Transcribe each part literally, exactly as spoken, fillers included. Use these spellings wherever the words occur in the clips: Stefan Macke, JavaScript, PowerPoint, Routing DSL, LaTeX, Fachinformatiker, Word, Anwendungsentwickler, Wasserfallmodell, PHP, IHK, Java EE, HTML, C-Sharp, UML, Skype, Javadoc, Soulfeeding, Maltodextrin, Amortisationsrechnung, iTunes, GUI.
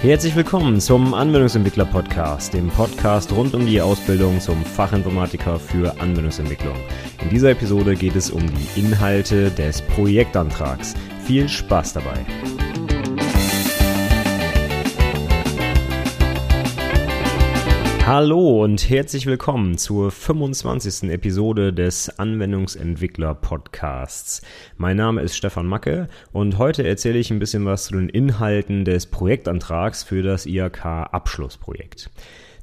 Herzlich willkommen zum Anwendungsentwickler-Podcast, dem Podcast rund um die Ausbildung zum Fachinformatiker für Anwendungsentwicklung. In dieser Episode geht es um die Inhalte des Projektantrags. Viel Spaß dabei! Hallo und herzlich willkommen zur fünfundzwanzigsten Episode des Anwendungsentwickler-Podcasts. Mein Name ist Stefan Macke und heute erzähle ich ein bisschen was zu den Inhalten des Projektantrags für das I H K-Abschlussprojekt.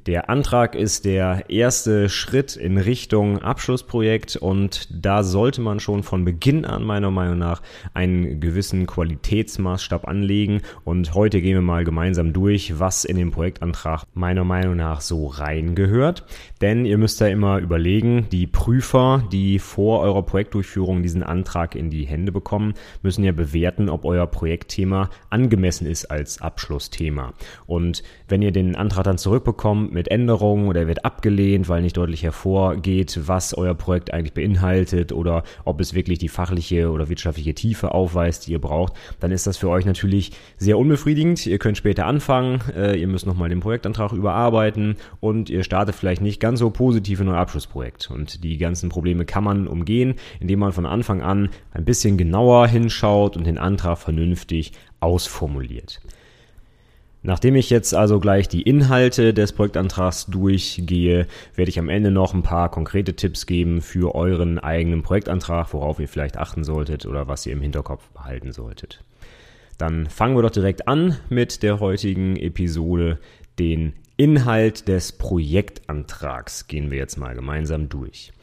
Der Antrag ist der erste Schritt in Richtung Abschlussprojekt und da sollte man schon von Beginn an meiner Meinung nach einen gewissen Qualitätsmaßstab anlegen und heute gehen wir mal gemeinsam durch, was in den Projektantrag meiner Meinung nach so reingehört, denn ihr müsst da immer überlegen, die Prüfer, die vor eurer Projektdurchführung diesen Antrag in die Hände bekommen, müssen ja bewerten, ob euer Projektthema angemessen ist als Abschlussthema und wenn ihr den Antrag dann zurückbekommt, mit Änderungen oder wird abgelehnt, weil nicht deutlich hervorgeht, was euer Projekt eigentlich beinhaltet oder ob es wirklich die fachliche oder wirtschaftliche Tiefe aufweist, die ihr braucht, dann ist das für euch natürlich sehr unbefriedigend. Ihr könnt später anfangen, äh, ihr müsst nochmal den Projektantrag überarbeiten und ihr startet vielleicht nicht ganz so positiv in euer Abschlussprojekt. Und die ganzen Probleme kann man umgehen, indem man von Anfang an ein bisschen genauer hinschaut und den Antrag vernünftig ausformuliert. Nachdem ich jetzt also gleich die Inhalte des Projektantrags durchgehe, werde ich am Ende noch ein paar konkrete Tipps geben für euren eigenen Projektantrag, worauf ihr vielleicht achten solltet oder was ihr im Hinterkopf behalten solltet. Dann fangen wir doch direkt an mit der heutigen Episode. Den Inhalt des Projektantrags gehen wir jetzt mal gemeinsam durch.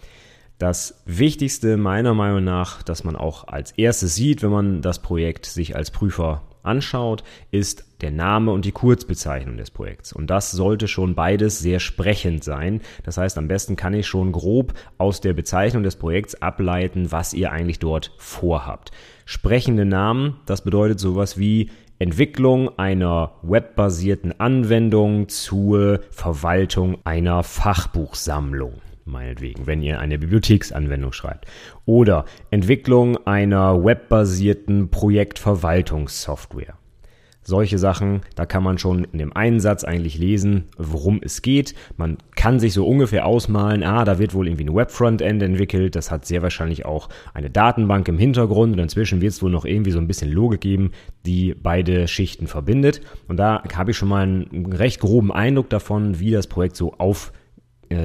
Das Wichtigste meiner Meinung nach, das man auch als erstes sieht, wenn man das Projekt sich als Prüfer anschaut, ist der Name und die Kurzbezeichnung des Projekts. Und das sollte schon beides sehr sprechend sein. Das heißt, am besten kann ich schon grob aus der Bezeichnung des Projekts ableiten, was ihr eigentlich dort vorhabt. Sprechende Namen, das bedeutet sowas wie Entwicklung einer webbasierten Anwendung zur Verwaltung einer Fachbuchsammlung. Meinetwegen, wenn ihr eine Bibliotheksanwendung schreibt. Oder Entwicklung einer webbasierten Projektverwaltungssoftware. Solche Sachen, da kann man schon in dem einen Satz eigentlich lesen, worum es geht. Man kann sich so ungefähr ausmalen, ah, da wird wohl irgendwie ein Web-Frontend entwickelt, das hat sehr wahrscheinlich auch eine Datenbank im Hintergrund und inzwischen wird es wohl noch irgendwie so ein bisschen Logik geben, die beide Schichten verbindet. Und da habe ich schon mal einen recht groben Eindruck davon, wie das Projekt so aufgeht.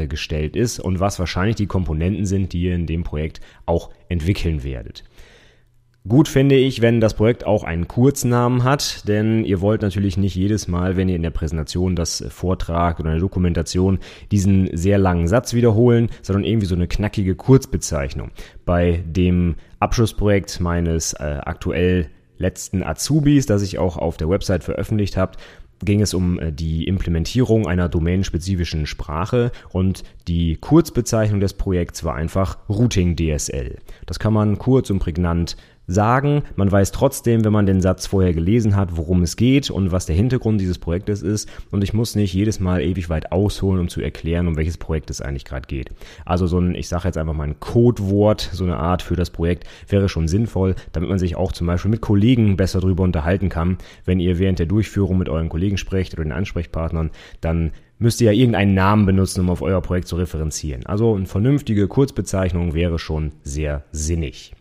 gestellt ist und was wahrscheinlich die Komponenten sind, die ihr in dem Projekt auch entwickeln werdet. Gut finde ich, wenn das Projekt auch einen Kurznamen hat, denn ihr wollt natürlich nicht jedes Mal, wenn ihr in der Präsentation das vortragt oder in der Dokumentation, diesen sehr langen Satz wiederholen, sondern irgendwie so eine knackige Kurzbezeichnung. Bei dem Abschlussprojekt meines äh, aktuell letzten Azubis, das ich auch auf der Website veröffentlicht habe, ging es um die Implementierung einer domänenspezifischen Sprache und die Kurzbezeichnung des Projekts war einfach Routing D S L. Das kann man kurz und prägnant sagen. Man weiß trotzdem, wenn man den Satz vorher gelesen hat, worum es geht und was der Hintergrund dieses Projektes ist und ich muss nicht jedes Mal ewig weit ausholen, um zu erklären, um welches Projekt es eigentlich gerade geht. Also so ein, ich sage jetzt einfach mal ein Codewort, so eine Art für das Projekt wäre schon sinnvoll, damit man sich auch zum Beispiel mit Kollegen besser drüber unterhalten kann. Wenn ihr während der Durchführung mit euren Kollegen sprecht oder den Ansprechpartnern, dann müsst ihr ja irgendeinen Namen benutzen, um auf euer Projekt zu referenzieren. Also eine vernünftige Kurzbezeichnung wäre schon sehr sinnig.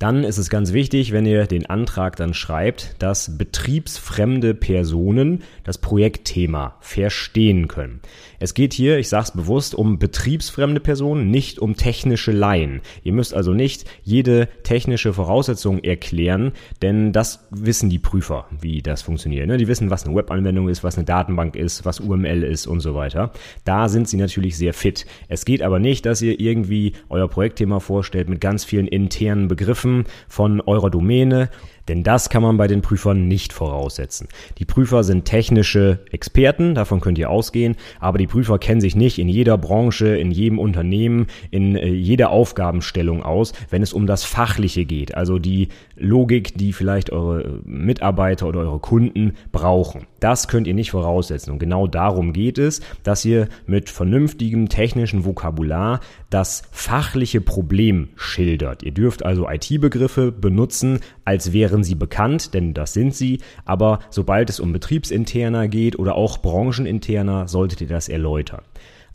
Dann ist es ganz wichtig, wenn ihr den Antrag dann schreibt, dass betriebsfremde Personen das Projektthema verstehen können. Es geht hier, ich sage es bewusst, um betriebsfremde Personen, nicht um technische Laien. Ihr müsst also nicht jede technische Voraussetzung erklären, denn das wissen die Prüfer, wie das funktioniert. Die wissen, was eine Webanwendung ist, was eine Datenbank ist, was U M L ist und so weiter. Da sind sie natürlich sehr fit. Es geht aber nicht, dass ihr irgendwie euer Projektthema vorstellt mit ganz vielen internen Begriffen von eurer Domäne, denn das kann man bei den Prüfern nicht voraussetzen. Die Prüfer sind technische Experten, davon könnt ihr ausgehen, aber die Prüfer kennen sich nicht in jeder Branche, in jedem Unternehmen, in jeder Aufgabenstellung aus, wenn es um das Fachliche geht, also die Logik, die vielleicht eure Mitarbeiter oder eure Kunden brauchen. Das könnt ihr nicht voraussetzen und genau darum geht es, dass ihr mit vernünftigem technischen Vokabular das fachliche Problem schildert. Ihr dürft also I T-Begriffe benutzen, als wären sie bekannt, denn das sind sie, aber sobald es um Betriebsinterna geht oder auch Brancheninterna, solltet ihr das erläutern.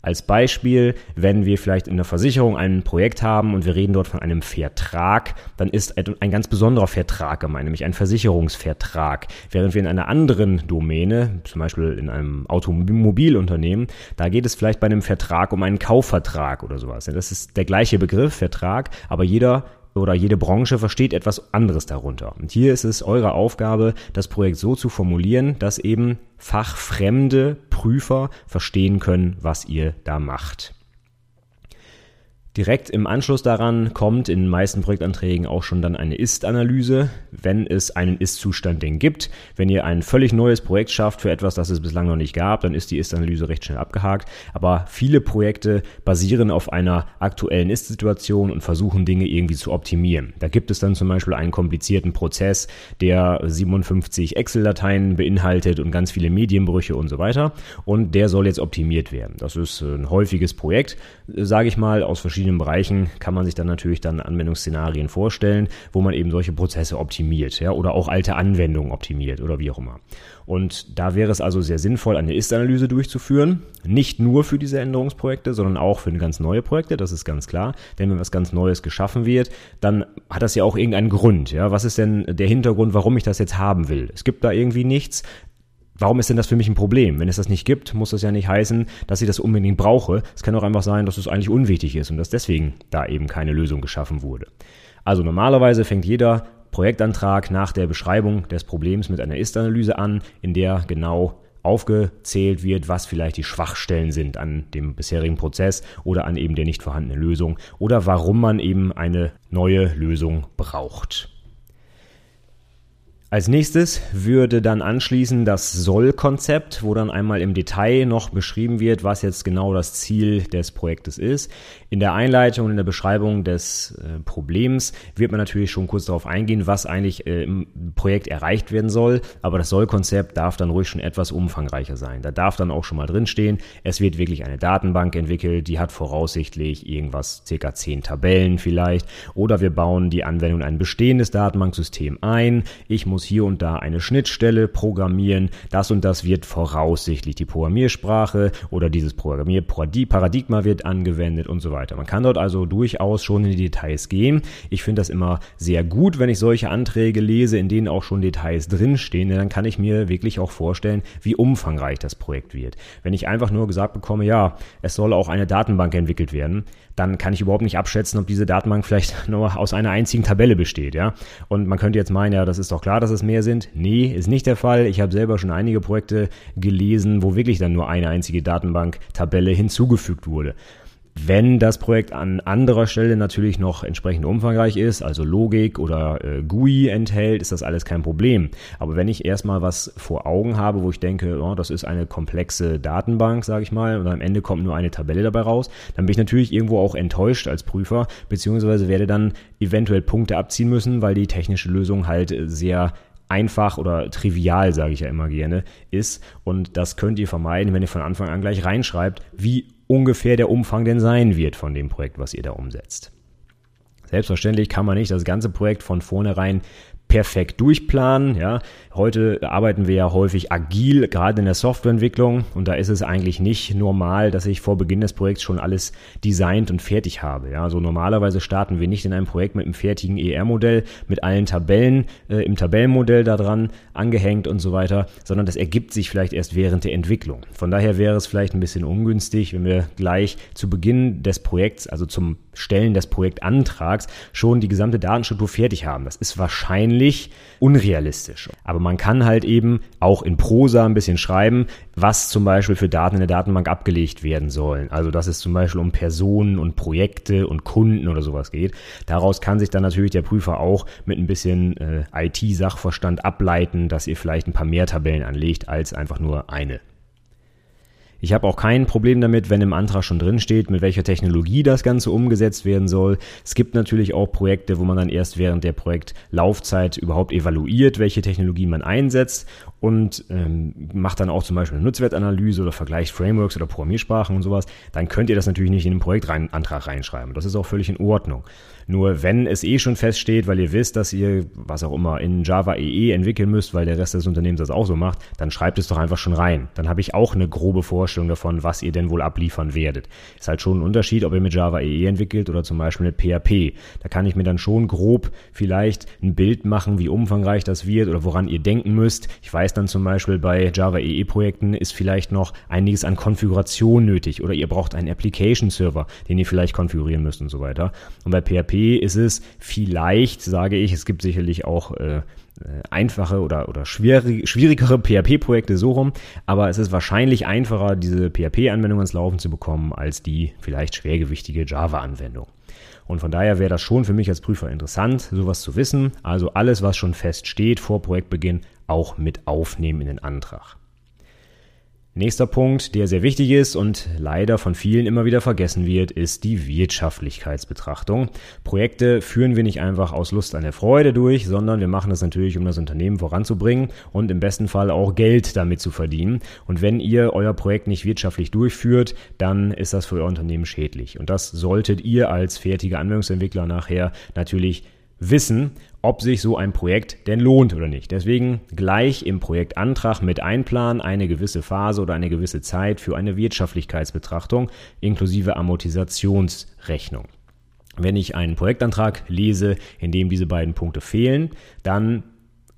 Als Beispiel, wenn wir vielleicht in der Versicherung ein Projekt haben und wir reden dort von einem Vertrag, dann ist ein ganz besonderer Vertrag gemeint, nämlich ein Versicherungsvertrag. Während wir in einer anderen Domäne, zum Beispiel in einem Automobilunternehmen, da geht es vielleicht bei einem Vertrag um einen Kaufvertrag oder sowas. Das ist der gleiche Begriff, Vertrag, aber jeder oder jede Branche versteht etwas anderes darunter. Und hier ist es eure Aufgabe, das Projekt so zu formulieren, dass eben fachfremde Prüfer verstehen können, was ihr da macht. Direkt im Anschluss daran kommt in den meisten Projektanträgen auch schon dann eine Ist-Analyse, wenn es einen Ist-Zustand denn gibt. Wenn ihr ein völlig neues Projekt schafft für etwas, das es bislang noch nicht gab, dann ist die Ist-Analyse recht schnell abgehakt. Aber viele Projekte basieren auf einer aktuellen Ist-Situation und versuchen Dinge irgendwie zu optimieren. Da gibt es dann zum Beispiel einen komplizierten Prozess, der siebenundfünfzig Excel-Dateien beinhaltet und ganz viele Medienbrüche und so weiter. Und der soll jetzt optimiert werden. Das ist ein häufiges Projekt, sage ich mal, aus verschiedenen In Bereichen kann man sich dann natürlich dann Anwendungsszenarien vorstellen, wo man eben solche Prozesse optimiert, ja, oder auch alte Anwendungen optimiert oder wie auch immer. Und da wäre es also sehr sinnvoll, eine Ist-Analyse durchzuführen, nicht nur für diese Änderungsprojekte, sondern auch für ganz neue Projekte, das ist ganz klar, denn wenn was ganz Neues geschaffen wird, dann hat das ja auch irgendeinen Grund, ja, was ist denn der Hintergrund, warum ich das jetzt haben will? Es gibt da irgendwie nichts. Warum ist denn das für mich ein Problem? Wenn es das nicht gibt, muss das ja nicht heißen, dass ich das unbedingt brauche. Es kann auch einfach sein, dass es eigentlich unwichtig ist und dass deswegen da eben keine Lösung geschaffen wurde. Also normalerweise fängt jeder Projektantrag nach der Beschreibung des Problems mit einer Ist-Analyse an, in der genau aufgezählt wird, was vielleicht die Schwachstellen sind an dem bisherigen Prozess oder an eben der nicht vorhandenen Lösung oder warum man eben eine neue Lösung braucht. Als nächstes würde dann anschließen das Soll-Konzept, wo dann einmal im Detail noch beschrieben wird, was jetzt genau das Ziel des Projektes ist. In der Einleitung und in der Beschreibung des äh, Problems wird man natürlich schon kurz darauf eingehen, was eigentlich äh, im Projekt erreicht werden soll, aber das Soll-Konzept darf dann ruhig schon etwas umfangreicher sein. Da darf dann auch schon mal drinstehen, es wird wirklich eine Datenbank entwickelt, die hat voraussichtlich irgendwas, circa zehn Tabellen vielleicht, oder wir bauen die Anwendung in ein bestehendes Datenbanksystem ein. Ich muss hier und da eine Schnittstelle programmieren, das und das wird voraussichtlich die Programmiersprache oder dieses Programmierparadigma wird angewendet und so weiter. Man kann dort also durchaus schon in die Details gehen. Ich finde das immer sehr gut, wenn ich solche Anträge lese, in denen auch schon Details drinstehen, denn dann kann ich mir wirklich auch vorstellen, wie umfangreich das Projekt wird. Wenn ich einfach nur gesagt bekomme, ja, es soll auch eine Datenbank entwickelt werden, dann kann ich überhaupt nicht abschätzen, ob diese Datenbank vielleicht nur aus einer einzigen Tabelle besteht, ja. Und man könnte jetzt meinen, ja, das ist doch klar, dass es mehr sind. Nee, ist nicht der Fall. Ich habe selber schon einige Projekte gelesen, wo wirklich dann nur eine einzige Datenbank-Tabelle hinzugefügt wurde. Wenn das Projekt an anderer Stelle natürlich noch entsprechend umfangreich ist, also Logik oder äh, G U I enthält, ist das alles kein Problem. Aber wenn ich erstmal was vor Augen habe, wo ich denke, oh, das ist eine komplexe Datenbank, sage ich mal, und am Ende kommt nur eine Tabelle dabei raus, dann bin ich natürlich irgendwo auch enttäuscht als Prüfer, beziehungsweise werde dann eventuell Punkte abziehen müssen, weil die technische Lösung halt sehr einfach oder trivial, sage ich ja immer gerne, ist. Und das könnt ihr vermeiden, wenn ihr von Anfang an gleich reinschreibt, wie ungefähr der Umfang denn sein wird von dem Projekt, was ihr da umsetzt. Selbstverständlich kann man nicht das ganze Projekt von vornherein perfekt durchplanen. Ja, heute arbeiten wir ja häufig agil, gerade in der Softwareentwicklung. Und da ist es eigentlich nicht normal, dass ich vor Beginn des Projekts schon alles designt und fertig habe. Ja, also normalerweise starten wir nicht in einem Projekt mit einem fertigen E R-Modell, mit allen Tabellen, äh, im Tabellenmodell daran angehängt und so weiter, sondern das ergibt sich vielleicht erst während der Entwicklung. Von daher wäre es vielleicht ein bisschen ungünstig, wenn wir gleich zu Beginn des Projekts, also zum Stellen des Projektantrags, schon die gesamte Datenstruktur fertig haben. Das ist wahrscheinlich unrealistisch. Aber man kann halt eben auch in Prosa ein bisschen schreiben, was zum Beispiel für Daten in der Datenbank abgelegt werden sollen. Also dass es zum Beispiel um Personen und Projekte und Kunden oder sowas geht. Daraus kann sich dann natürlich der Prüfer auch mit ein bisschen äh, I T-Sachverstand ableiten, dass ihr vielleicht ein paar mehr Tabellen anlegt als einfach nur eine. Ich habe auch kein Problem damit, wenn im Antrag schon drin steht, mit welcher Technologie das Ganze umgesetzt werden soll. Es gibt natürlich auch Projekte, wo man dann erst während der Projektlaufzeit überhaupt evaluiert, welche Technologie man einsetzt, und ähm, macht dann auch zum Beispiel eine Nutzwertanalyse oder vergleicht Frameworks oder Programmiersprachen und sowas. Dann könnt ihr das natürlich nicht in den Projektantrag reinschreiben. Das ist auch völlig in Ordnung. Nur wenn es eh schon feststeht, weil ihr wisst, dass ihr, was auch immer, in Java E E entwickeln müsst, weil der Rest des Unternehmens das auch so macht, dann schreibt es doch einfach schon rein. Dann habe ich auch eine grobe Vorstellung davon, was ihr denn wohl abliefern werdet. Ist halt schon ein Unterschied, ob ihr mit Java E E entwickelt oder zum Beispiel mit P H P. Da kann ich mir dann schon grob vielleicht ein Bild machen, wie umfangreich das wird oder woran ihr denken müsst. Ich weiß dann zum Beispiel, bei Java E E-Projekten ist vielleicht noch einiges an Konfiguration nötig oder ihr braucht einen Application-Server, den ihr vielleicht konfigurieren müsst und so weiter. Und bei P H P ist es vielleicht, sage ich, es gibt sicherlich auch äh, einfache oder, oder schwierig, schwierigere P H P-Projekte so rum, aber es ist wahrscheinlich einfacher, diese P H P-Anwendung ans Laufen zu bekommen, als die vielleicht schwergewichtige Java-Anwendung. Und von daher wäre das schon für mich als Prüfer interessant, sowas zu wissen. Also alles, was schon feststeht vor Projektbeginn, auch mit aufnehmen in den Antrag. Nächster Punkt, der sehr wichtig ist und leider von vielen immer wieder vergessen wird, ist die Wirtschaftlichkeitsbetrachtung. Projekte führen wir nicht einfach aus Lust an der Freude durch, sondern wir machen das natürlich, um das Unternehmen voranzubringen und im besten Fall auch Geld damit zu verdienen. Und wenn ihr euer Projekt nicht wirtschaftlich durchführt, dann ist das für euer Unternehmen schädlich. Und das solltet ihr als fertiger Anwendungsentwickler nachher natürlich wissen, ob sich so ein Projekt denn lohnt oder nicht. Deswegen gleich im Projektantrag mit einplanen, eine gewisse Phase oder eine gewisse Zeit für eine Wirtschaftlichkeitsbetrachtung inklusive Amortisationsrechnung. Wenn ich einen Projektantrag lese, in dem diese beiden Punkte fehlen, dann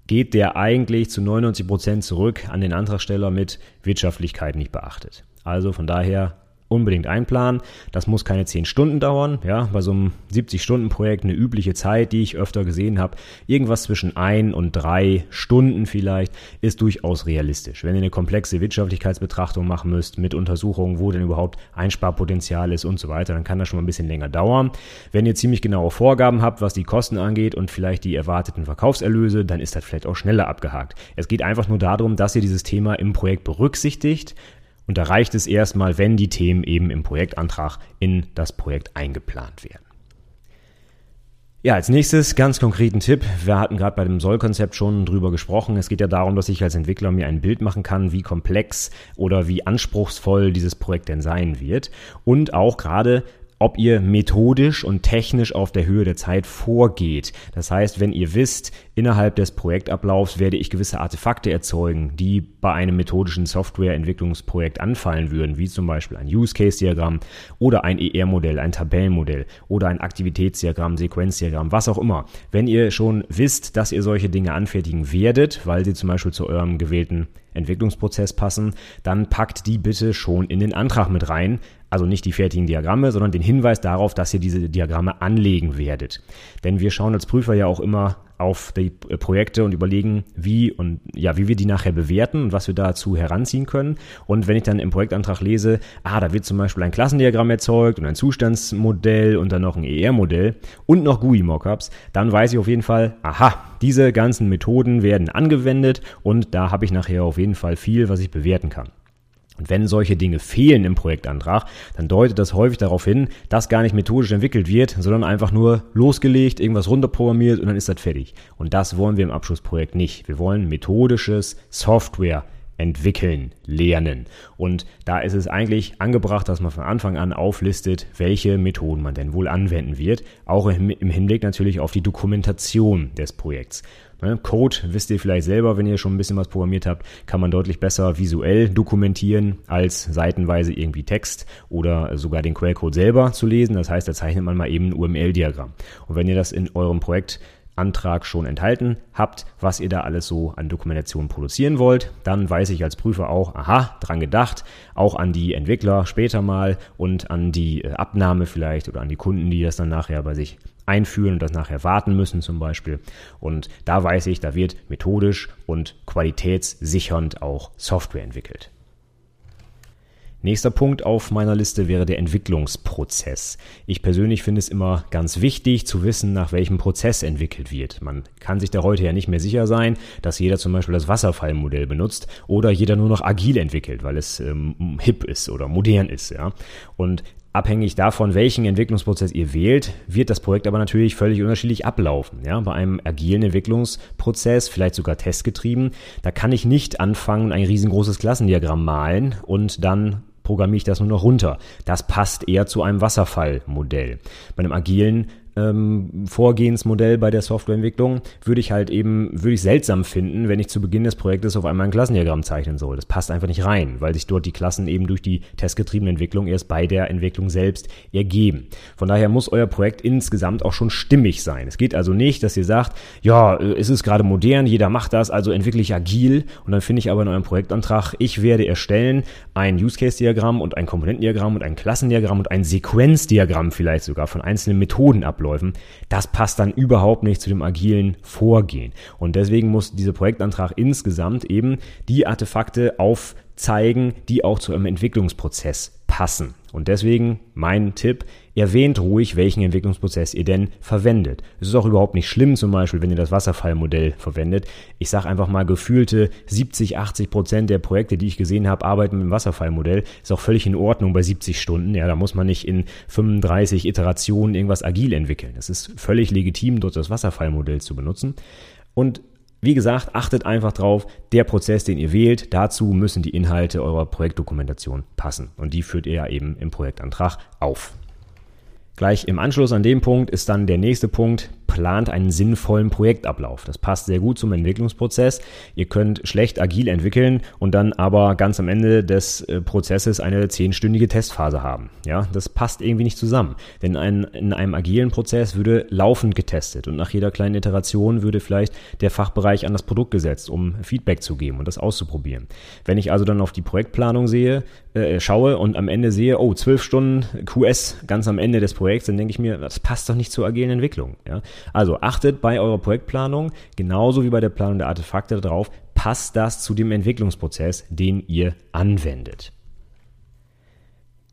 geht der eigentlich zu neunundneunzig Prozent zurück an den Antragsteller mit Wirtschaftlichkeit nicht beachtet. Also von daher unbedingt einplanen. Das muss keine zehn Stunden dauern. Ja, bei so einem siebzig-Stunden-Projekt eine übliche Zeit, die ich öfter gesehen habe, irgendwas zwischen ein und drei Stunden vielleicht, ist durchaus realistisch. Wenn ihr eine komplexe Wirtschaftlichkeitsbetrachtung machen müsst mit Untersuchungen, wo denn überhaupt Einsparpotenzial ist und so weiter, dann kann das schon mal ein bisschen länger dauern. Wenn ihr ziemlich genaue Vorgaben habt, was die Kosten angeht und vielleicht die erwarteten Verkaufserlöse, dann ist das vielleicht auch schneller abgehakt. Es geht einfach nur darum, dass ihr dieses Thema im Projekt berücksichtigt. Und da reicht es erstmal, wenn die Themen eben im Projektantrag in das Projekt eingeplant werden. Ja, als nächstes ganz konkreten Tipp. Wir hatten gerade bei dem Soll-Konzept schon drüber gesprochen. Es geht ja darum, dass ich als Entwickler mir ein Bild machen kann, wie komplex oder wie anspruchsvoll dieses Projekt denn sein wird. Und auch gerade, ob ihr methodisch und technisch auf der Höhe der Zeit vorgeht. Das heißt, wenn ihr wisst, innerhalb des Projektablaufs werde ich gewisse Artefakte erzeugen, die bei einem methodischen Softwareentwicklungsprojekt anfallen würden, wie zum Beispiel ein Use-Case-Diagramm oder ein E R-Modell, ein Tabellenmodell oder ein Aktivitätsdiagramm, Sequenzdiagramm, was auch immer. Wenn ihr schon wisst, dass ihr solche Dinge anfertigen werdet, weil sie zum Beispiel zu eurem gewählten Entwicklungsprozess passen, dann packt die bitte schon in den Antrag mit rein. Also nicht die fertigen Diagramme, sondern den Hinweis darauf, dass ihr diese Diagramme anlegen werdet. Denn wir schauen als Prüfer ja auch immer auf die Projekte und überlegen, wie und ja, wie wir die nachher bewerten und was wir dazu heranziehen können. Und wenn ich dann im Projektantrag lese, ah, da wird zum Beispiel ein Klassendiagramm erzeugt und ein Zustandsmodell und dann noch ein E R-Modell und noch G U I-Mockups, dann weiß ich auf jeden Fall, aha, diese ganzen Methoden werden angewendet und da habe ich nachher auf jeden Fall viel, was ich bewerten kann. Und wenn solche Dinge fehlen im Projektantrag, dann deutet das häufig darauf hin, dass gar nicht methodisch entwickelt wird, sondern einfach nur losgelegt, irgendwas runterprogrammiert und dann ist das fertig. Und das wollen wir im Abschlussprojekt nicht. Wir wollen methodisches Software entwickeln, lernen. Und da ist es eigentlich angebracht, dass man von Anfang an auflistet, welche Methoden man denn wohl anwenden wird, auch im Hinblick natürlich auf die Dokumentation des Projekts. Code, wisst ihr vielleicht selber, wenn ihr schon ein bisschen was programmiert habt, kann man deutlich besser visuell dokumentieren, als seitenweise irgendwie Text oder sogar den Quellcode selber zu lesen. Das heißt, da zeichnet man mal eben ein U M L-Diagramm. Und wenn ihr das in eurem Projektantrag schon enthalten habt, was ihr da alles so an Dokumentation produzieren wollt, dann weiß ich als Prüfer auch, aha, dran gedacht, auch an die Entwickler später mal und an die Abnahme vielleicht oder an die Kunden, die das dann nachher bei sich einführen und das nachher warten müssen zum Beispiel. Und da weiß ich, da wird methodisch und qualitätssichernd auch Software entwickelt. Nächster Punkt auf meiner Liste wäre der Entwicklungsprozess. Ich persönlich finde es immer ganz wichtig zu wissen, nach welchem Prozess entwickelt wird. Man kann sich da heute ja nicht mehr sicher sein, dass jeder zum Beispiel das Wasserfallmodell benutzt oder jeder nur noch agil entwickelt, weil es ähm, hip ist oder modern ist. Ja? Und abhängig davon, welchen Entwicklungsprozess ihr wählt, wird das Projekt aber natürlich völlig unterschiedlich ablaufen. Ja, bei einem agilen Entwicklungsprozess, vielleicht sogar testgetrieben, da kann ich nicht anfangen und ein riesengroßes Klassendiagramm malen und dann programmiere ich das nur noch runter. Das passt eher zu einem Wasserfallmodell. Bei einem agilen ähm, Vorgehensmodell bei der Softwareentwicklung würde ich halt eben, würde ich seltsam finden, wenn ich zu Beginn des Projektes auf einmal ein Klassendiagramm zeichnen soll. Das passt einfach nicht rein, weil sich dort die Klassen eben durch die testgetriebene Entwicklung erst bei der Entwicklung selbst ergeben. Von daher muss euer Projekt insgesamt auch schon stimmig sein. Es geht also nicht, dass ihr sagt, ja, es ist gerade modern, jeder macht das, also entwickle ich agil und dann finde ich aber in eurem Projektantrag, ich werde erstellen ein Use-Case-Diagramm und ein Komponentendiagramm und ein Klassendiagramm und ein Sequenzdiagramm vielleicht sogar von einzelnen Methoden ab. Das passt dann überhaupt nicht zu dem agilen Vorgehen. Und deswegen muss dieser Projektantrag insgesamt eben die Artefakte aufzeigen, die auch zu einem Entwicklungsprozess passen. Und deswegen mein Tipp, erwähnt ruhig, welchen Entwicklungsprozess ihr denn verwendet. Es ist auch überhaupt nicht schlimm, zum Beispiel, wenn ihr das Wasserfallmodell verwendet. Ich sage einfach mal, gefühlte siebzig, achtzig Prozent der Projekte, die ich gesehen habe, arbeiten mit dem Wasserfallmodell. Ist auch völlig in Ordnung bei siebzig Stunden. Ja, da muss man nicht in fünfunddreißig Iterationen irgendwas agil entwickeln. Das ist völlig legitim, dort das Wasserfallmodell zu benutzen. Und wie gesagt, achtet einfach drauf, der Prozess, den ihr wählt, dazu müssen die Inhalte eurer Projektdokumentation passen. Und die führt ihr ja eben im Projektantrag auf. Gleich im Anschluss an dem Punkt ist dann der nächste Punkt, plant einen sinnvollen Projektablauf. Das passt sehr gut zum Entwicklungsprozess. Ihr könnt schlecht agil entwickeln und dann aber ganz am Ende des Prozesses eine zehnstündige Testphase haben. Ja, das passt irgendwie nicht zusammen. Denn ein, in einem agilen Prozess würde laufend getestet und nach jeder kleinen Iteration würde vielleicht der Fachbereich an das Produkt gesetzt, um Feedback zu geben und das auszuprobieren. Wenn ich also dann auf die Projektplanung sehe, äh, schaue und am Ende sehe, oh, zwölf Stunden Q S ganz am Ende des Projekts, dann denke ich mir, das passt doch nicht zur agilen Entwicklung. Ja? Also achtet bei eurer Projektplanung, genauso wie bei der Planung der Artefakte darauf, passt das zu dem Entwicklungsprozess, den ihr anwendet.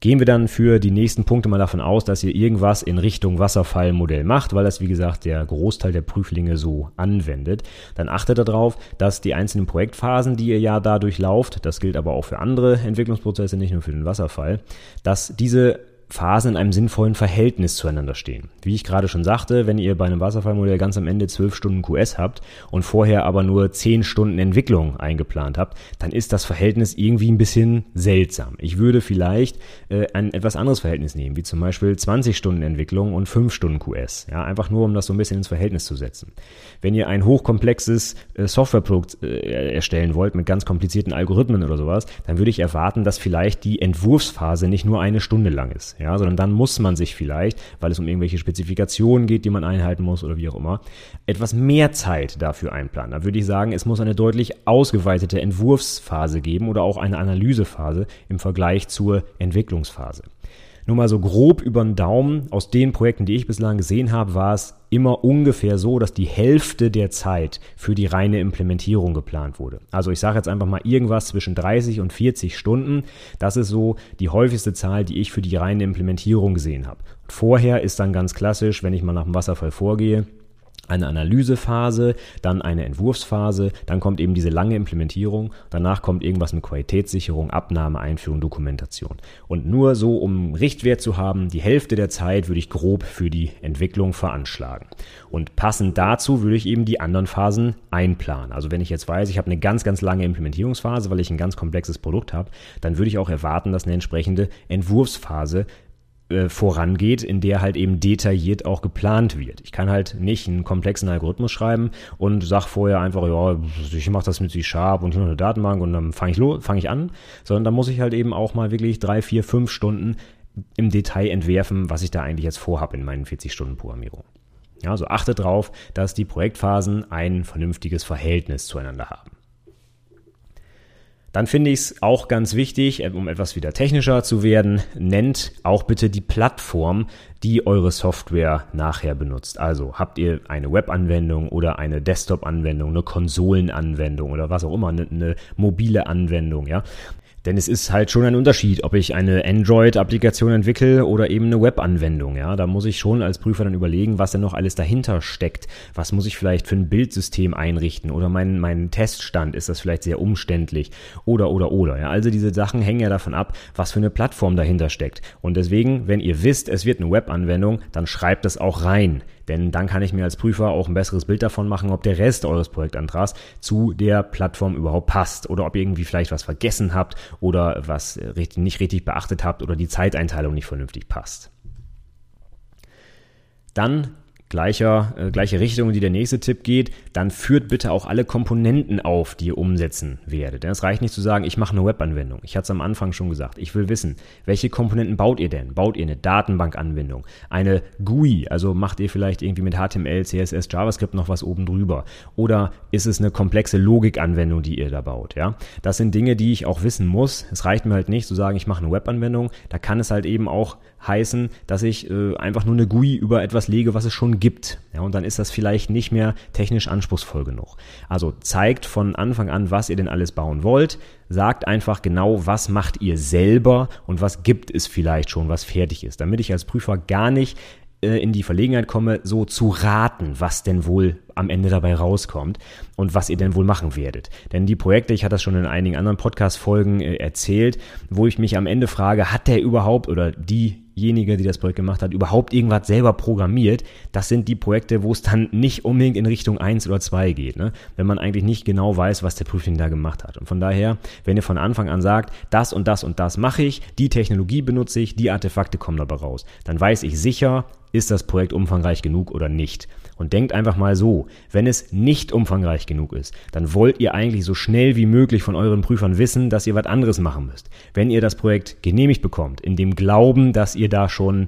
Gehen wir dann für die nächsten Punkte mal davon aus, dass ihr irgendwas in Richtung Wasserfallmodell macht, weil das, wie gesagt, der Großteil der Prüflinge so anwendet. Dann achtet darauf, dass die einzelnen Projektphasen, die ihr ja dadurch lauft, das gilt aber auch für andere Entwicklungsprozesse, nicht nur für den Wasserfall, dass diese Phasen in einem sinnvollen Verhältnis zueinander stehen. Wie ich gerade schon sagte, wenn ihr bei einem Wasserfallmodell ganz am Ende zwölf Stunden Q S habt und vorher aber nur zehn Stunden Entwicklung eingeplant habt, dann ist das Verhältnis irgendwie ein bisschen seltsam. Ich würde vielleicht äh, ein etwas anderes Verhältnis nehmen, wie zum Beispiel zwanzig Stunden Entwicklung und fünf Stunden Q S. Ja, einfach nur, um das so ein bisschen ins Verhältnis zu setzen. Wenn ihr ein hochkomplexes äh, Softwareprodukt äh, erstellen wollt mit ganz komplizierten Algorithmen oder sowas, dann würde ich erwarten, dass vielleicht die Entwurfsphase nicht nur eine Stunde lang ist. Ja, sondern dann muss man sich vielleicht, weil es um irgendwelche Spezifikationen geht, die man einhalten muss oder wie auch immer, etwas mehr Zeit dafür einplanen. Da würde ich sagen, es muss eine deutlich ausgeweitete Entwurfsphase geben oder auch eine Analysephase im Vergleich zur Entwicklungsphase. Nur mal so grob über den Daumen, aus den Projekten, die ich bislang gesehen habe, war es immer ungefähr so, dass die Hälfte der Zeit für die reine Implementierung geplant wurde. Also ich sage jetzt einfach mal irgendwas zwischen dreißig und vierzig Stunden. Das ist so die häufigste Zahl, die ich für die reine Implementierung gesehen habe. Vorher ist dann ganz klassisch, wenn ich mal nach dem Wasserfall vorgehe, eine Analysephase, dann eine Entwurfsphase, dann kommt eben diese lange Implementierung, danach kommt irgendwas mit Qualitätssicherung, Abnahme, Einführung, Dokumentation. Und nur so, um einen Richtwert zu haben, die Hälfte der Zeit würde ich grob für die Entwicklung veranschlagen. Und passend dazu würde ich eben die anderen Phasen einplanen. Also wenn ich jetzt weiß, ich habe eine ganz, ganz lange Implementierungsphase, weil ich ein ganz komplexes Produkt habe, dann würde ich auch erwarten, dass eine entsprechende Entwurfsphase vorangeht, in der halt eben detailliert auch geplant wird. Ich kann halt nicht einen komplexen Algorithmus schreiben und sag vorher einfach, ja, ich mache das mit C Sharp und hier noch eine Datenbank und dann fange ich los, fange ich an, sondern da muss ich halt eben auch mal wirklich drei, vier, fünf Stunden im Detail entwerfen, was ich da eigentlich jetzt vorhabe in meinen vierzig Stunden Programmierung. Ja, also achtet drauf, dass die Projektphasen ein vernünftiges Verhältnis zueinander haben. Dann finde ich es auch ganz wichtig, um etwas wieder technischer zu werden, nennt auch bitte die Plattform, die eure Software nachher benutzt. Also habt ihr eine Web-Anwendung oder eine Desktop-Anwendung, eine Konsolen-Anwendung oder was auch immer, eine, eine mobile Anwendung, ja. Denn es ist halt schon ein Unterschied, ob ich eine Android-Applikation entwickle oder eben eine Web-Anwendung. Ja? Da muss ich schon als Prüfer dann überlegen, was denn noch alles dahinter steckt. Was muss ich vielleicht für ein Bildsystem einrichten? Oder mein, mein Teststand, ist das vielleicht sehr umständlich? Oder, oder, oder. Ja? Also diese Sachen hängen ja davon ab, was für eine Plattform dahinter steckt. Und deswegen, wenn ihr wisst, es wird eine Web-Anwendung, dann schreibt das auch rein. Denn dann kann ich mir als Prüfer auch ein besseres Bild davon machen, ob der Rest eures Projektantrags zu der Plattform überhaupt passt oder ob ihr irgendwie vielleicht was vergessen habt oder was richtig, nicht richtig beachtet habt oder die Zeiteinteilung nicht vernünftig passt. Dann gleicher, äh, gleiche Richtung, in die der nächste Tipp geht, dann führt bitte auch alle Komponenten auf, die ihr umsetzen werdet. Denn es reicht nicht zu sagen, ich mache eine Webanwendung. Ich hatte es am Anfang schon gesagt. Ich will wissen, welche Komponenten baut ihr denn? Baut ihr eine Datenbankanbindung? Eine G U I? Also macht ihr vielleicht irgendwie mit H T M L, C S S, JavaScript noch was oben drüber? Oder ist es eine komplexe Logikanwendung, die ihr da baut? Ja? Das sind Dinge, die ich auch wissen muss. Es reicht mir halt nicht zu sagen, ich mache eine Webanwendung. Da kann es halt eben auch heißen, dass ich äh, einfach nur eine G U I über etwas lege, was es schon gibt. gibt. Ja, und dann ist das vielleicht nicht mehr technisch anspruchsvoll genug. Also zeigt von Anfang an, was ihr denn alles bauen wollt. Sagt einfach genau, was macht ihr selber und was gibt es vielleicht schon, was fertig ist, damit ich als Prüfer gar nicht äh, in die Verlegenheit komme, so zu raten, was denn wohl am Ende dabei rauskommt und was ihr denn wohl machen werdet. Denn die Projekte, ich hatte das schon in einigen anderen Podcast-Folgen äh, erzählt, wo ich mich am Ende frage, hat der überhaupt oder die diejenige, die das Projekt gemacht hat, überhaupt irgendwas selber programmiert. Das sind die Projekte, wo es dann nicht unbedingt in Richtung eins oder zwei geht, ne? Wenn man eigentlich nicht genau weiß, was der Prüfling da gemacht hat. Und von daher, wenn ihr von Anfang an sagt, das und das und das mache ich, die Technologie benutze ich, die Artefakte kommen dabei raus, dann weiß ich sicher, ist das Projekt umfangreich genug oder nicht. Und denkt einfach mal so, wenn es nicht umfangreich genug ist, dann wollt ihr eigentlich so schnell wie möglich von euren Prüfern wissen, dass ihr was anderes machen müsst. Wenn ihr das Projekt genehmigt bekommt, in dem Glauben, dass ihr da schon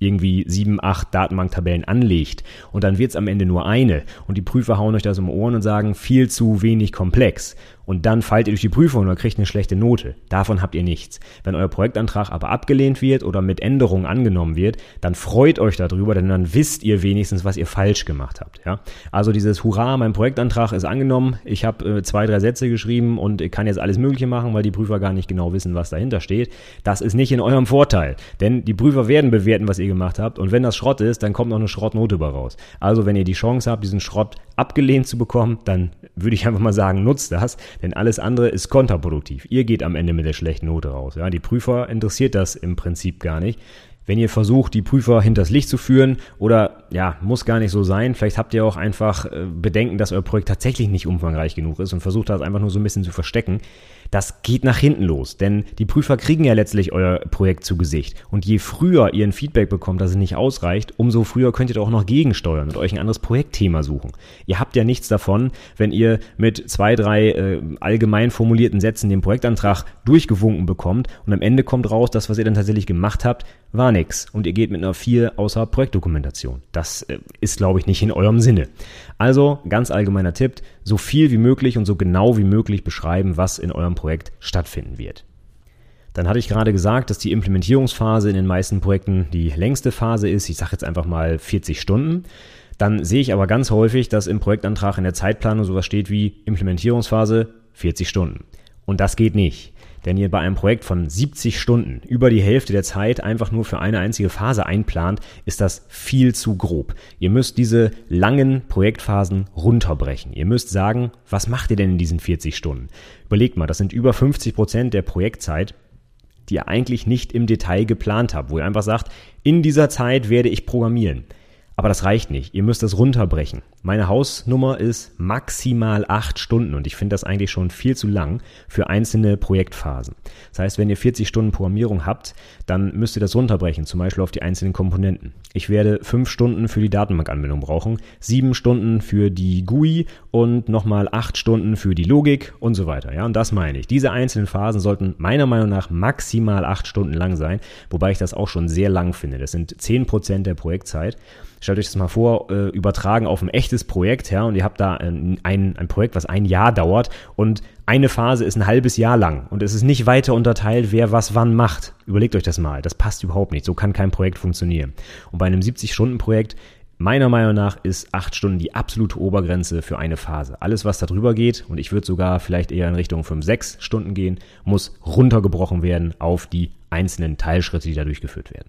irgendwie sieben, acht Datenbanktabellen anlegt und dann wird es am Ende nur eine und die Prüfer hauen euch das um die Ohren und sagen, viel zu wenig komplex und dann fallt ihr durch die Prüfung und kriegt eine schlechte Note. Davon habt ihr nichts. Wenn euer Projektantrag aber abgelehnt wird oder mit Änderungen angenommen wird, dann freut euch darüber, denn dann wisst ihr wenigstens, was ihr falsch gemacht habt. Ja? Also dieses Hurra, mein Projektantrag ist angenommen, ich habe äh, zwei, drei Sätze geschrieben und ich kann jetzt alles Mögliche machen, weil die Prüfer gar nicht genau wissen, was dahinter steht. Das ist nicht in eurem Vorteil, denn die Prüfer werden bewerten, was ihr gemacht habt und wenn das Schrott ist, dann kommt noch eine Schrottnote bei raus. Also wenn ihr die Chance habt, diesen Schrott abgelehnt zu bekommen, dann würde ich einfach mal sagen, nutzt das, denn alles andere ist kontraproduktiv. Ihr geht am Ende mit der schlechten Note raus. Ja? Die Prüfer interessiert das im Prinzip gar nicht. Wenn ihr versucht, die Prüfer hinters Licht zu führen oder, ja, muss gar nicht so sein, vielleicht habt ihr auch einfach äh, Bedenken, dass euer Projekt tatsächlich nicht umfangreich genug ist und versucht das einfach nur so ein bisschen zu verstecken, das geht nach hinten los, denn die Prüfer kriegen ja letztlich euer Projekt zu Gesicht und je früher ihr ein Feedback bekommt, dass es nicht ausreicht, umso früher könnt ihr auch noch gegensteuern und euch ein anderes Projektthema suchen. Ihr habt ja nichts davon, wenn ihr mit zwei, drei äh, allgemein formulierten Sätzen den Projektantrag durchgewunken bekommt und am Ende kommt raus, das, was ihr dann tatsächlich gemacht habt, war nix und ihr geht mit einer vier außer Projektdokumentation. Das äh, ist, glaube ich, nicht in eurem Sinne. Also, ganz allgemeiner Tipp, so viel wie möglich und so genau wie möglich beschreiben, was in eurem Projekt stattfinden wird. Dann hatte ich gerade gesagt, dass die Implementierungsphase in den meisten Projekten die längste Phase ist. Ich sage jetzt einfach mal vierzig Stunden. Dann sehe ich aber ganz häufig, dass im Projektantrag in der Zeitplanung sowas steht wie Implementierungsphase vierzig Stunden. Und das geht nicht. Denn ihr bei einem Projekt von siebzig Stunden über die Hälfte der Zeit einfach nur für eine einzige Phase einplant, ist das viel zu grob. Ihr müsst diese langen Projektphasen runterbrechen. Ihr müsst sagen, was macht ihr denn in diesen vierzig Stunden? Überlegt mal, das sind über fünfzig Prozent der Projektzeit, die ihr eigentlich nicht im Detail geplant habt, wo ihr einfach sagt, in dieser Zeit werde ich programmieren. Aber das reicht nicht. Ihr müsst das runterbrechen. Meine Hausnummer ist maximal acht Stunden und ich finde das eigentlich schon viel zu lang für einzelne Projektphasen. Das heißt, wenn ihr vierzig Stunden Programmierung habt, dann müsst ihr das runterbrechen, zum Beispiel auf die einzelnen Komponenten. Ich werde fünf Stunden für die Datenbankanbindung brauchen, sieben Stunden für die G U I und nochmal acht Stunden für die Logik und so weiter. Ja, und das meine ich. Diese einzelnen Phasen sollten meiner Meinung nach maximal acht Stunden lang sein, wobei ich das auch schon sehr lang finde. Das sind zehn Prozent der Projektzeit. Stellt euch das mal vor, äh, übertragen auf ein echtes Projekt, ja, und ihr habt da ein, ein, ein Projekt, was ein Jahr dauert und eine Phase ist ein halbes Jahr lang und es ist nicht weiter unterteilt, wer was wann macht. Überlegt euch das mal, das passt überhaupt nicht, so kann kein Projekt funktionieren. Und bei einem siebzig-Stunden-Projekt, meiner Meinung nach, ist acht Stunden die absolute Obergrenze für eine Phase. Alles, was da drüber geht, und ich würde sogar vielleicht eher in Richtung fünf, sechs Stunden gehen, muss runtergebrochen werden auf die einzelnen Teilschritte, die da durchgeführt werden.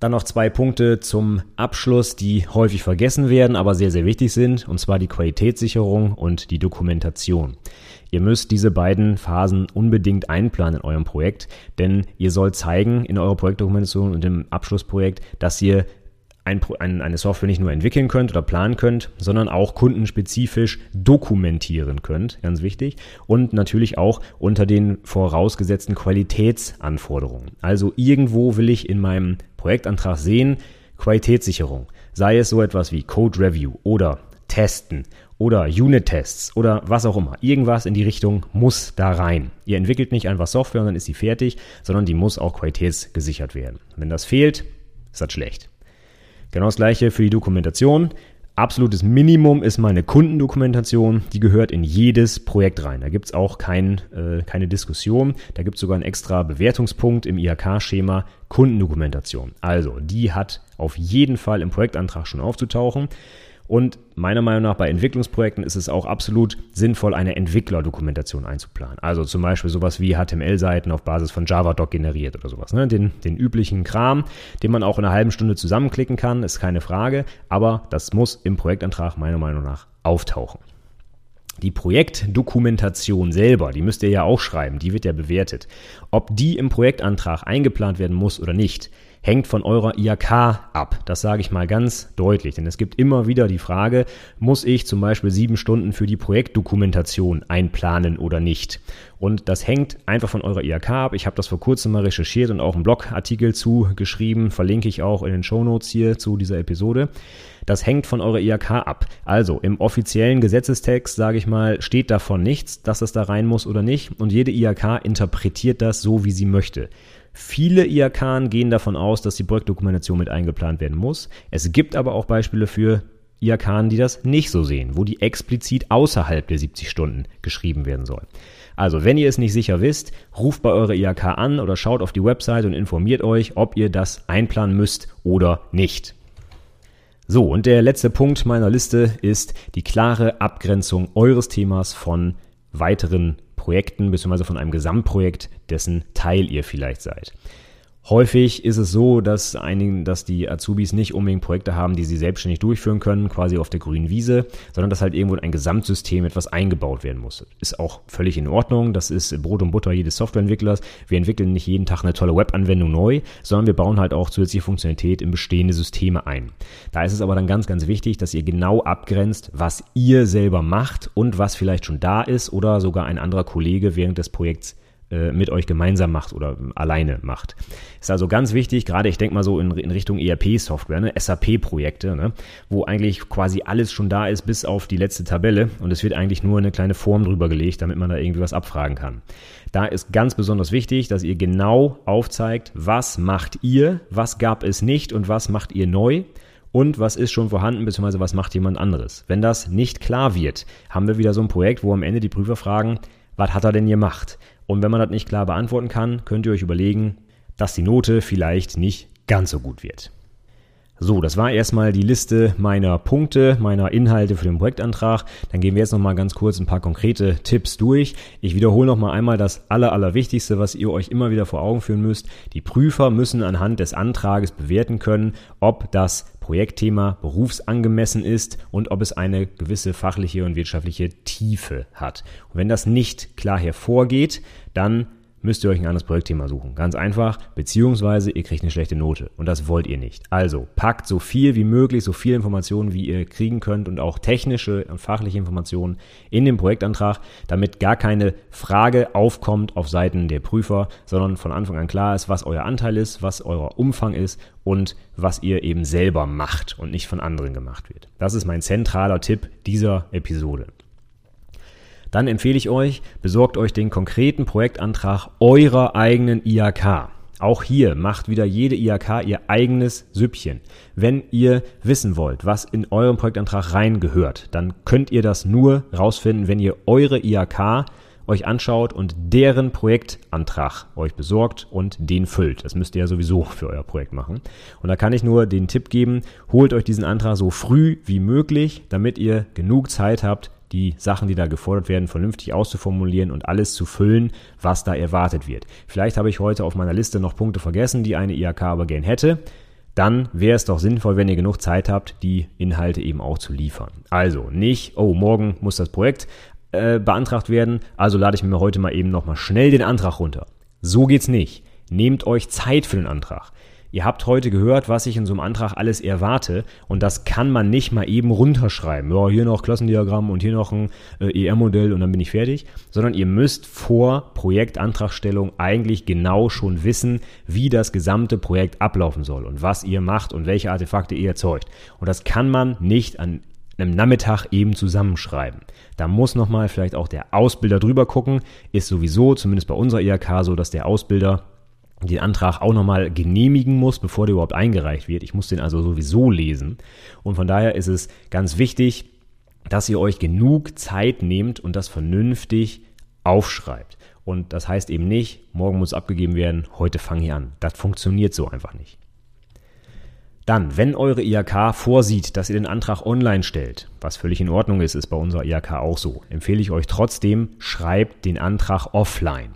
Dann noch zwei Punkte zum Abschluss, die häufig vergessen werden, aber sehr, sehr wichtig sind, und zwar die Qualitätssicherung und die Dokumentation. Ihr müsst diese beiden Phasen unbedingt einplanen in eurem Projekt, denn ihr sollt zeigen in eurer Projektdokumentation und im Abschlussprojekt, dass ihr eine Software nicht nur entwickeln könnt oder planen könnt, sondern auch kundenspezifisch dokumentieren könnt, ganz wichtig, und natürlich auch unter den vorausgesetzten Qualitätsanforderungen. Also irgendwo will ich in meinem Projektantrag sehen, Qualitätssicherung, sei es so etwas wie Code Review oder Testen oder Unit-Tests oder was auch immer. Irgendwas in die Richtung muss da rein. Ihr entwickelt nicht einfach Software und dann ist sie fertig, sondern die muss auch qualitätsgesichert werden. Wenn das fehlt, ist das schlecht. Genau das gleiche für die Dokumentation. Absolutes Minimum ist meine Kundendokumentation. Die gehört in jedes Projekt rein. Da gibt es auch kein, äh, keine Diskussion. Da gibt es sogar einen extra Bewertungspunkt im I H K-Schema Kundendokumentation. Also die hat auf jeden Fall im Projektantrag schon aufzutauchen. Und meiner Meinung nach bei Entwicklungsprojekten ist es auch absolut sinnvoll, eine Entwicklerdokumentation einzuplanen. Also zum Beispiel sowas wie H T M L-Seiten auf Basis von Javadoc generiert oder sowas. Ne? Den, den üblichen Kram, den man auch in einer halben Stunde zusammenklicken kann, ist keine Frage. Aber das muss im Projektantrag meiner Meinung nach auftauchen. Die Projektdokumentation selber, die müsst ihr ja auch schreiben, die wird ja bewertet. Ob die im Projektantrag eingeplant werden muss oder nicht, hängt von eurer I H K ab. Das sage ich mal ganz deutlich, denn es gibt immer wieder die Frage, muss ich zum Beispiel sieben Stunden für die Projektdokumentation einplanen oder nicht? Und das hängt einfach von eurer I H K ab. Ich habe das vor kurzem mal recherchiert und auch einen Blogartikel zu geschrieben, verlinke ich auch in den Shownotes hier zu dieser Episode. Das hängt von eurer I H K ab. Also im offiziellen Gesetzestext, sage ich mal, steht davon nichts, dass das da rein muss oder nicht. Und jede I H K interpretiert das so, wie sie möchte. Viele I H K gehen davon aus, dass die Projektdokumentation mit eingeplant werden muss. Es gibt aber auch Beispiele für I H K, die das nicht so sehen, wo die explizit außerhalb der siebzig Stunden geschrieben werden soll. Also, wenn ihr es nicht sicher wisst, ruft bei eurer I H K an oder schaut auf die Website und informiert euch, ob ihr das einplanen müsst oder nicht. So, und der letzte Punkt meiner Liste ist die klare Abgrenzung eures Themas von weiteren Projekten bzw. von einem Gesamtprojekt, dessen Teil ihr vielleicht seid. Häufig ist es so, dass, einigen, dass die Azubis nicht unbedingt Projekte haben, die sie selbstständig durchführen können, quasi auf der grünen Wiese, sondern dass halt irgendwo in ein Gesamtsystem etwas eingebaut werden muss. Ist auch völlig in Ordnung, das ist Brot und Butter jedes Softwareentwicklers. Wir entwickeln nicht jeden Tag eine tolle Webanwendung neu, sondern wir bauen halt auch zusätzliche Funktionalität in bestehende Systeme ein. Da ist es aber dann ganz, ganz wichtig, dass ihr genau abgrenzt, was ihr selber macht und was vielleicht schon da ist oder sogar ein anderer Kollege während des Projekts mit euch gemeinsam macht oder alleine macht. Ist also ganz wichtig, gerade ich denke mal so in, in Richtung E R P-Software, ne? S A P-Projekte, ne? Wo eigentlich quasi alles schon da ist, bis auf die letzte Tabelle und es wird eigentlich nur eine kleine Form drüber gelegt, damit man da irgendwie was abfragen kann. Da ist ganz besonders wichtig, dass ihr genau aufzeigt, was macht ihr, was gab es nicht und was macht ihr neu. Und was ist schon vorhanden, beziehungsweise was macht jemand anderes. Wenn das nicht klar wird, haben wir wieder so ein Projekt, wo am Ende die Prüfer fragen, was hat er denn gemacht? Und wenn man das nicht klar beantworten kann, könnt ihr euch überlegen, dass die Note vielleicht nicht ganz so gut wird. So, das war erstmal die Liste meiner Punkte, meiner Inhalte für den Projektantrag. Dann gehen wir jetzt nochmal ganz kurz ein paar konkrete Tipps durch. Ich wiederhole nochmal einmal das Aller, Allerwichtigste, was ihr euch immer wieder vor Augen führen müsst. Die Prüfer müssen anhand des Antrages bewerten können, ob das Projektthema berufsangemessen ist und ob es eine gewisse fachliche und wirtschaftliche Tiefe hat. Und wenn das nicht klar hervorgeht, dann müsst ihr euch ein anderes Projektthema suchen. Ganz einfach, beziehungsweise ihr kriegt eine schlechte Note und das wollt ihr nicht. Also packt so viel wie möglich, so viele Informationen, wie ihr kriegen könnt und auch technische und fachliche Informationen in den Projektantrag, damit gar keine Frage aufkommt auf Seiten der Prüfer, sondern von Anfang an klar ist, was euer Anteil ist, was euer Umfang ist und was ihr eben selber macht und nicht von anderen gemacht wird. Das ist mein zentraler Tipp dieser Episode. Dann empfehle ich euch, besorgt euch den konkreten Projektantrag eurer eigenen I H K. Auch hier macht wieder jede I H K ihr eigenes Süppchen. Wenn ihr wissen wollt, was in eurem Projektantrag reingehört, dann könnt ihr das nur rausfinden, wenn ihr eure I H K euch anschaut und deren Projektantrag euch besorgt und den füllt. Das müsst ihr ja sowieso für euer Projekt machen. Und da kann ich nur den Tipp geben, holt euch diesen Antrag so früh wie möglich, damit ihr genug Zeit habt, die Sachen, die da gefordert werden, vernünftig auszuformulieren und alles zu füllen, was da erwartet wird. Vielleicht habe ich heute auf meiner Liste noch Punkte vergessen, die eine I H K aber gern hätte. Dann wäre es doch sinnvoll, wenn ihr genug Zeit habt, die Inhalte eben auch zu liefern. Also nicht, oh, morgen muss das Projekt äh, beantragt werden, also lade ich mir heute mal eben nochmal schnell den Antrag runter. So geht's nicht. Nehmt euch Zeit für den Antrag. Ihr habt heute gehört, was ich in so einem Antrag alles erwarte und das kann man nicht mal eben runterschreiben. Ja, hier noch Klassendiagramm und hier noch ein E R-Modell und dann bin ich fertig. Sondern ihr müsst vor Projektantragstellung eigentlich genau schon wissen, wie das gesamte Projekt ablaufen soll und was ihr macht und welche Artefakte ihr erzeugt. Und das kann man nicht an einem Nachmittag eben zusammenschreiben. Da muss nochmal vielleicht auch der Ausbilder drüber gucken. Ist sowieso, zumindest bei unserer I H K, so, dass der Ausbilder den Antrag auch nochmal genehmigen muss, bevor der überhaupt eingereicht wird. Ich muss den also sowieso lesen. Und von daher ist es ganz wichtig, dass ihr euch genug Zeit nehmt und das vernünftig aufschreibt. Und das heißt eben nicht, morgen muss es abgegeben werden, heute fange ich an. Das funktioniert so einfach nicht. Dann, wenn eure I H K vorsieht, dass ihr den Antrag online stellt, was völlig in Ordnung ist, ist bei unserer I H K auch so, empfehle ich euch trotzdem, schreibt den Antrag offline.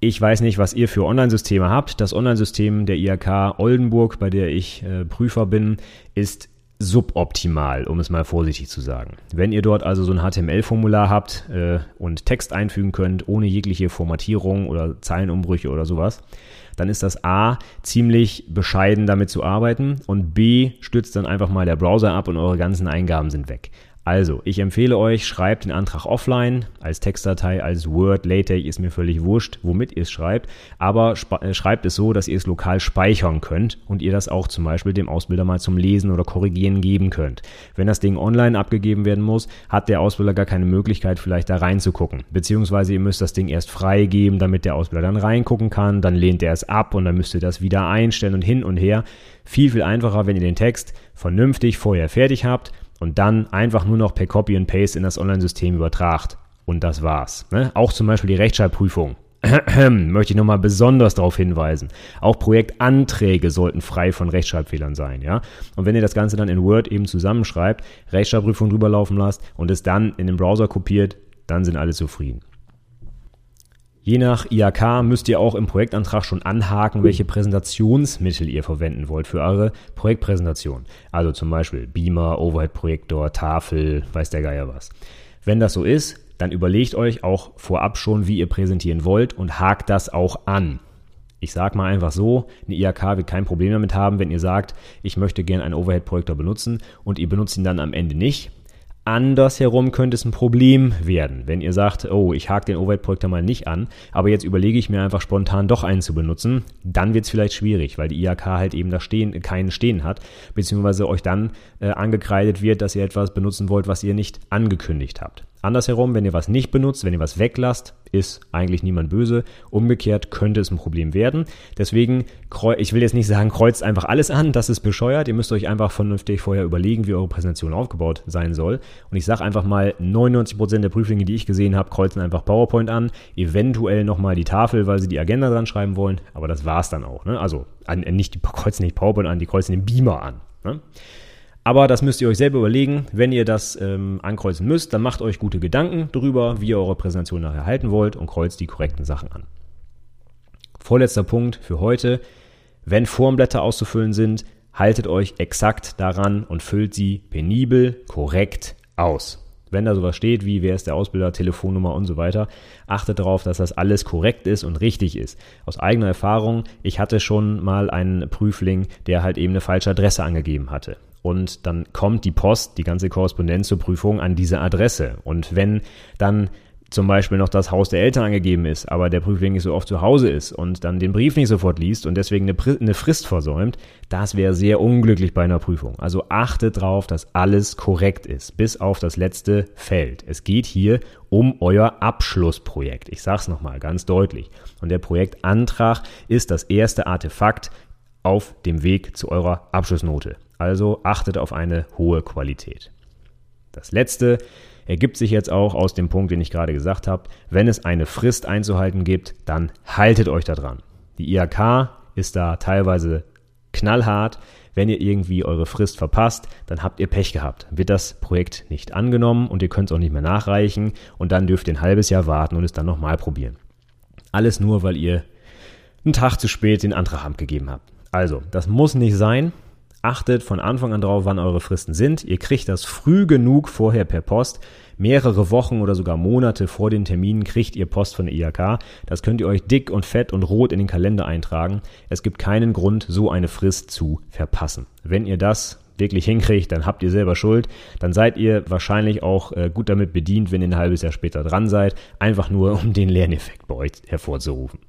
Ich weiß nicht, was ihr für Online-Systeme habt. Das Online-System der I H K Oldenburg, bei der ich äh, Prüfer bin, ist suboptimal, um es mal vorsichtig zu sagen. Wenn ihr dort also so ein H T M L-Formular habt äh, und Text einfügen könnt, ohne jegliche Formatierung oder Zeilenumbrüche oder sowas, dann ist das A, ziemlich bescheiden damit zu arbeiten und B, stürzt dann einfach mal der Browser ab und eure ganzen Eingaben sind weg. Also, ich empfehle euch, schreibt den Antrag offline, als Textdatei, als Word, LaTeX, ist mir völlig wurscht, womit ihr es schreibt, aber schreibt es so, dass ihr es lokal speichern könnt und ihr das auch zum Beispiel dem Ausbilder mal zum Lesen oder Korrigieren geben könnt. Wenn das Ding online abgegeben werden muss, hat der Ausbilder gar keine Möglichkeit, vielleicht da reinzugucken, beziehungsweise ihr müsst das Ding erst freigeben, damit der Ausbilder dann reingucken kann, dann lehnt er es ab und dann müsst ihr das wieder einstellen und hin und her. Viel, viel einfacher, wenn ihr den Text vernünftig vorher fertig habt, und dann einfach nur noch per Copy and Paste in das Online-System übertragt. Und das war's. Ne? Auch zum Beispiel die Rechtschreibprüfung. Möchte ich nochmal besonders darauf hinweisen. Auch Projektanträge sollten frei von Rechtschreibfehlern sein. Ja? Und wenn ihr das Ganze dann in Word eben zusammenschreibt, Rechtschreibprüfung drüber laufen lasst und es dann in den Browser kopiert, dann sind alle zufrieden. Je nach I H K müsst ihr auch im Projektantrag schon anhaken, welche Präsentationsmittel ihr verwenden wollt für eure Projektpräsentation. Also zum Beispiel Beamer, Overhead-Projektor, Tafel, weiß der Geier was. Wenn das so ist, dann überlegt euch auch vorab schon, wie ihr präsentieren wollt und hakt das auch an. Ich sage mal einfach so, eine I H K wird kein Problem damit haben, wenn ihr sagt, ich möchte gerne einen Overhead-Projektor benutzen und ihr benutzt ihn dann am Ende nicht. Andersherum könnte es ein Problem werden, wenn ihr sagt, oh, ich hake den Overhead-Projektor mal nicht an, aber jetzt überlege ich mir einfach spontan doch einen zu benutzen, dann wird es vielleicht schwierig, weil die I H K halt eben da stehen, keinen stehen hat, beziehungsweise euch dann äh, angekreidet wird, dass ihr etwas benutzen wollt, was ihr nicht angekündigt habt. Andersherum, wenn ihr was nicht benutzt, wenn ihr was weglasst, ist eigentlich niemand böse. Umgekehrt könnte es ein Problem werden. Deswegen, ich will jetzt nicht sagen, kreuzt einfach alles an, das ist bescheuert. Ihr müsst euch einfach vernünftig vorher überlegen, wie eure Präsentation aufgebaut sein soll. Und ich sage einfach mal, neunundneunzig Prozent der Prüflinge, die ich gesehen habe, kreuzen einfach PowerPoint an, eventuell nochmal die Tafel, weil sie die Agenda dran schreiben wollen. Aber das war's dann auch. Ne? Also an, nicht, die kreuzen nicht PowerPoint an, die kreuzen den Beamer an. Ne? Aber das müsst ihr euch selber überlegen. Wenn ihr das ähm, ankreuzen müsst, dann macht euch gute Gedanken darüber, wie ihr eure Präsentation nachher halten wollt und kreuzt die korrekten Sachen an. Vorletzter Punkt für heute. Wenn Formblätter auszufüllen sind, haltet euch exakt daran und füllt sie penibel korrekt aus. wenn da sowas steht wie, wer ist der Ausbilder, Telefonnummer und so weiter, achtet darauf, dass das alles korrekt ist und richtig ist. Aus eigener Erfahrung, ich hatte schon mal einen Prüfling, der halt eben eine falsche Adresse angegeben hatte. Und dann kommt die Post, die ganze Korrespondenz zur Prüfung an diese Adresse. Und wenn dann zum Beispiel noch das Haus der Eltern angegeben ist, aber der Prüfling nicht so oft zu Hause ist und dann den Brief nicht sofort liest und deswegen eine, eine Frist versäumt, das wäre sehr unglücklich bei einer Prüfung. Also achtet darauf, dass alles korrekt ist, bis auf das letzte Feld. Es geht hier um euer Abschlussprojekt. Ich sage es nochmal ganz deutlich. Und der Projektantrag ist das erste Artefakt auf dem Weg zu eurer Abschlussnote. Also achtet auf eine hohe Qualität. Das letzte ergibt sich jetzt auch aus dem Punkt, den ich gerade gesagt habe. Wenn es eine Frist einzuhalten gibt, dann haltet euch da dran. Die I H K ist da teilweise knallhart. Wenn ihr irgendwie eure Frist verpasst, dann habt ihr Pech gehabt. Wird das Projekt nicht angenommen und ihr könnt es auch nicht mehr nachreichen und dann dürft ihr ein halbes Jahr warten und es dann nochmal probieren. Alles nur, weil ihr einen Tag zu spät den Antrag abgegeben habt. Also, das muss nicht sein. Achtet von Anfang an drauf, wann eure Fristen sind. Ihr kriegt das früh genug vorher per Post. Mehrere Wochen oder sogar Monate vor den Terminen kriegt ihr Post von der I H K. Das könnt ihr euch dick und fett und rot in den Kalender eintragen. Es gibt keinen Grund, so eine Frist zu verpassen. Wenn ihr das wirklich hinkriegt, dann habt ihr selber Schuld. Dann seid ihr wahrscheinlich auch gut damit bedient, wenn ihr ein halbes Jahr später dran seid. Einfach nur, um den Lerneffekt bei euch hervorzurufen.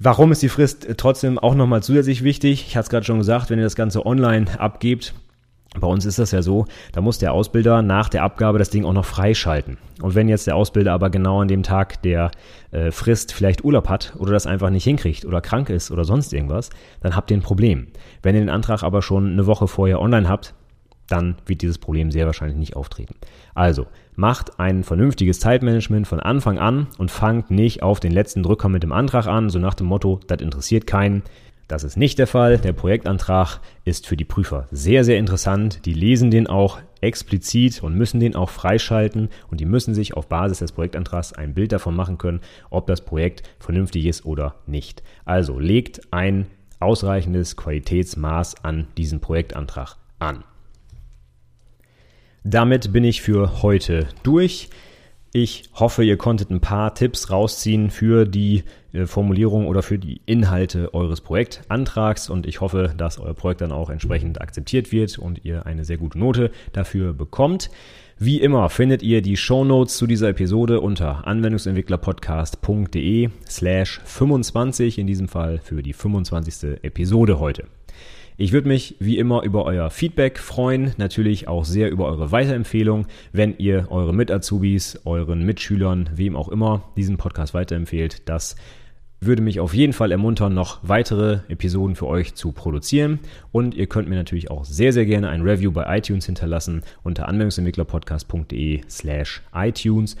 Warum ist die Frist trotzdem auch nochmal zusätzlich wichtig? Ich hatte es gerade schon gesagt, wenn ihr das Ganze online abgebt, bei uns ist das ja so, da muss der Ausbilder nach der Abgabe das Ding auch noch freischalten. Und wenn jetzt der Ausbilder aber genau an dem Tag der äh, Frist vielleicht Urlaub hat oder das einfach nicht hinkriegt oder krank ist oder sonst irgendwas, dann habt ihr ein Problem. Wenn ihr den Antrag aber schon eine Woche vorher online habt, dann wird dieses Problem sehr wahrscheinlich nicht auftreten. Also, macht ein vernünftiges Zeitmanagement von Anfang an und fangt nicht auf den letzten Drücker mit dem Antrag an, so nach dem Motto, das interessiert keinen. Das ist nicht der Fall. Der Projektantrag ist für die Prüfer sehr, sehr interessant. Die lesen den auch explizit und müssen den auch freischalten und die müssen sich auf Basis des Projektantrags ein Bild davon machen können, ob das Projekt vernünftig ist oder nicht. Also legt ein ausreichendes Qualitätsmaß an diesen Projektantrag an. Damit bin ich für heute durch. Ich hoffe, ihr konntet ein paar Tipps rausziehen für die Formulierung oder für die Inhalte eures Projektantrags und ich hoffe, dass euer Projekt dann auch entsprechend akzeptiert wird und ihr eine sehr gute Note dafür bekommt. Wie immer findet ihr die Shownotes zu dieser Episode unter anwendungsentwicklerpodcast.de slash 25, in diesem Fall für die fünfundzwanzigste Episode heute. Ich würde mich wie immer über euer Feedback freuen, natürlich auch sehr über eure Weiterempfehlung, wenn ihr eure Mit-Azubis, euren Mitschülern, wem auch immer, diesen Podcast weiterempfehlt. Das würde mich auf jeden Fall ermuntern, noch weitere Episoden für euch zu produzieren. Und ihr könnt mir natürlich auch sehr, sehr gerne ein Review bei iTunes hinterlassen unter anwendungsentwicklerpodcast.de slash iTunes.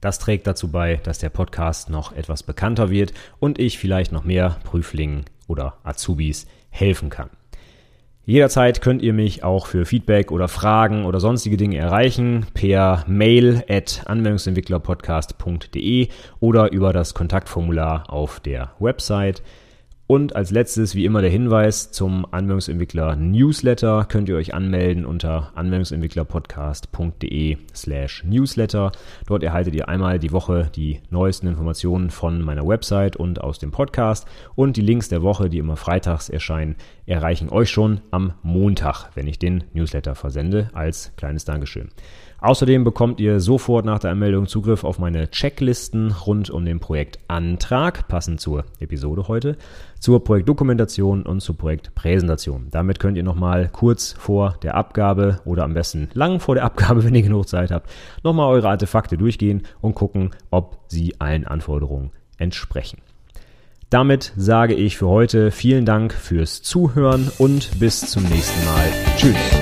Das trägt dazu bei, dass der Podcast noch etwas bekannter wird und ich vielleicht noch mehr Prüflingen oder Azubis helfen kann. Jederzeit könnt ihr mich auch für Feedback oder Fragen oder sonstige Dinge erreichen per Mail at anwendungsentwicklerpodcast.de oder über das Kontaktformular auf der Website. Und als letztes, wie immer, der Hinweis zum Anwendungsentwickler-Newsletter. Könnt ihr euch anmelden unter anwendungsentwicklerpodcast.de slash newsletter. Dort erhaltet ihr einmal die Woche die neuesten Informationen von meiner Website und aus dem Podcast. Und die Links der Woche, die immer freitags erscheinen, erreichen euch schon am Montag, wenn ich den Newsletter versende, als kleines Dankeschön. Außerdem bekommt ihr sofort nach der Anmeldung Zugriff auf meine Checklisten rund um den Projektantrag, passend zur Episode heute, zur Projektdokumentation und zur Projektpräsentation. Damit könnt ihr nochmal kurz vor der Abgabe oder am besten lang vor der Abgabe, wenn ihr genug Zeit habt, nochmal eure Artefakte durchgehen und gucken, ob sie allen Anforderungen entsprechen. Damit sage ich für heute vielen Dank fürs Zuhören und bis zum nächsten Mal. Tschüss!